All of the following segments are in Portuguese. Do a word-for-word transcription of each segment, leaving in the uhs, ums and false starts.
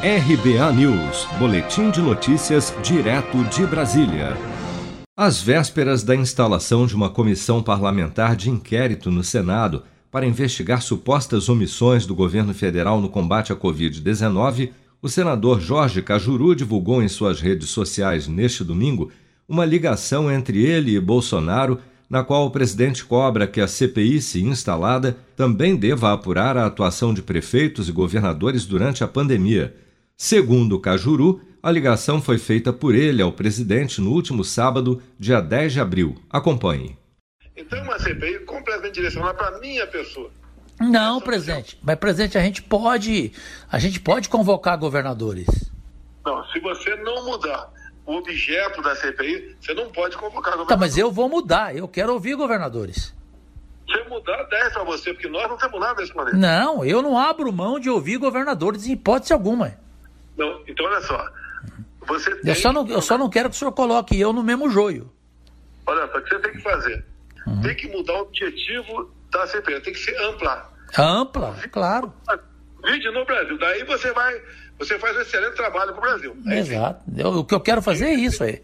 R B A News, boletim de notícias direto de Brasília. Às vésperas da instalação de uma comissão parlamentar de inquérito no Senado para investigar supostas omissões do governo federal no combate à covid dezenove, o senador Jorge Kajuru divulgou em suas redes sociais neste domingo uma ligação entre ele e Bolsonaro, na qual o presidente cobra que a C P I, se instalada, também deva apurar a atuação de prefeitos e governadores durante a pandemia. Segundo Kajuru, a ligação foi feita por ele ao presidente no último sábado, dia dez de abril. Acompanhe. Então, uma C P I completamente direcionada para a minha pessoa. Não, presidente. Mas, presidente, a gente pode, a gente pode convocar governadores. Não, se você não mudar o objeto da C P I, você não pode convocar governadores. Tá, mas eu vou mudar, eu quero ouvir governadores. Se eu mudar, dez para você, porque nós não temos nada nesse planeta. Não, eu não abro mão de ouvir governadores em hipótese alguma. Não, então olha só. Você tem eu, só não, eu só não quero que o senhor coloque eu no mesmo joio. Olha só, o que você tem que fazer? Uhum. Tem que mudar o objetivo da C P I, tem que ser ampla. Ampla, Vídeo, claro. Vídeo no Brasil, daí você vai... Você faz um excelente trabalho para o Brasil. Né? Exato. Eu, o que eu quero fazer é isso aí.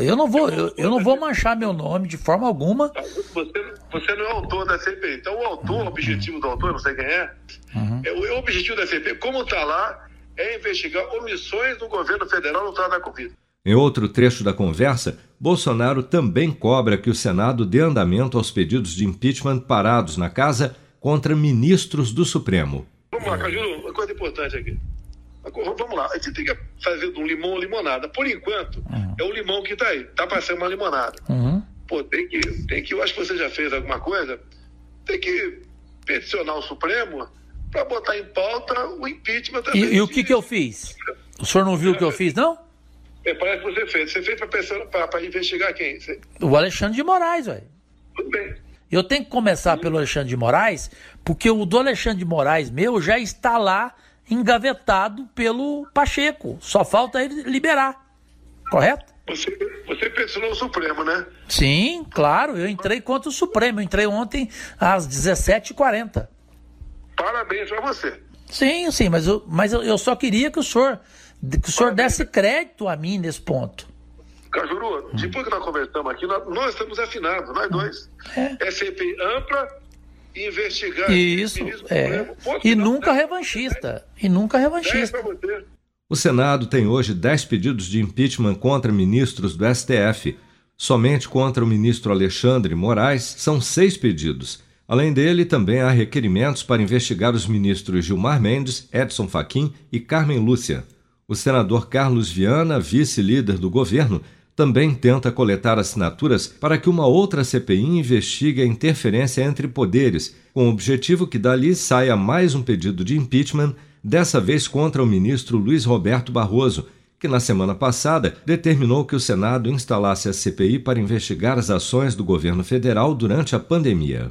Eu não vou, eu, eu não vou manchar meu nome de forma alguma. Você, você não é autor da C P I. Então o autor, uhum. o objetivo do autor, não sei quem é, uhum. é o, o objetivo da C P I, como está lá, é investigar omissões do governo federal no trato da Covid. Em outro trecho da conversa, Bolsonaro também cobra que o Senado dê andamento aos pedidos de impeachment parados na casa contra ministros do Supremo. Vamos lá, Cajuru, uma coisa importante aqui. Vamos lá, você tem que fazer do limão limonada. Por enquanto, uhum. é o limão que está aí. Está passando uma limonada. Uhum. Pô, tem que, tem que, eu acho que você já fez alguma coisa, tem que peticionar o Supremo para botar em pauta o impeachment também. E, e o que, que eu fiz? O senhor não viu o que eu fiz, não? É, parece que você fez. Você fez para investigar quem? Você... O Alexandre de Moraes, velho. Tudo bem. Eu tenho que começar Sim. pelo Alexandre de Moraes, porque o do Alexandre de Moraes meu já está lá engavetado pelo Pacheco. Só falta ele liberar. Correto? Você, você pensou no Supremo, né? Sim, claro. Eu entrei contra o Supremo. Eu entrei ontem às dezessete e quarenta. Parabéns pra você. Sim, sim. Mas eu, mas eu só queria que o senhor, que o senhor desse crédito a mim nesse ponto. Kajuru, hum. depois que nós conversamos aqui, nós, nós estamos afinados, nós dois. É, é C P I ampla... investigar isso, é. e nunca revanchista e nunca revanchista. O Senado tem hoje dez pedidos de impeachment contra ministros do S T F. Somente contra o ministro Alexandre Moraes são seis pedidos. Além dele, também há requerimentos para investigar os ministros Gilmar Mendes, Edson Fachin e Carmen Lúcia. O senador Carlos Viana, vice-líder do governo, também tenta coletar assinaturas para que uma outra C P I investigue a interferência entre poderes, com o objetivo que dali saia mais um pedido de impeachment, dessa vez contra o ministro Luiz Roberto Barroso, que na semana passada determinou que o Senado instalasse a C P I para investigar as ações do governo federal durante a pandemia.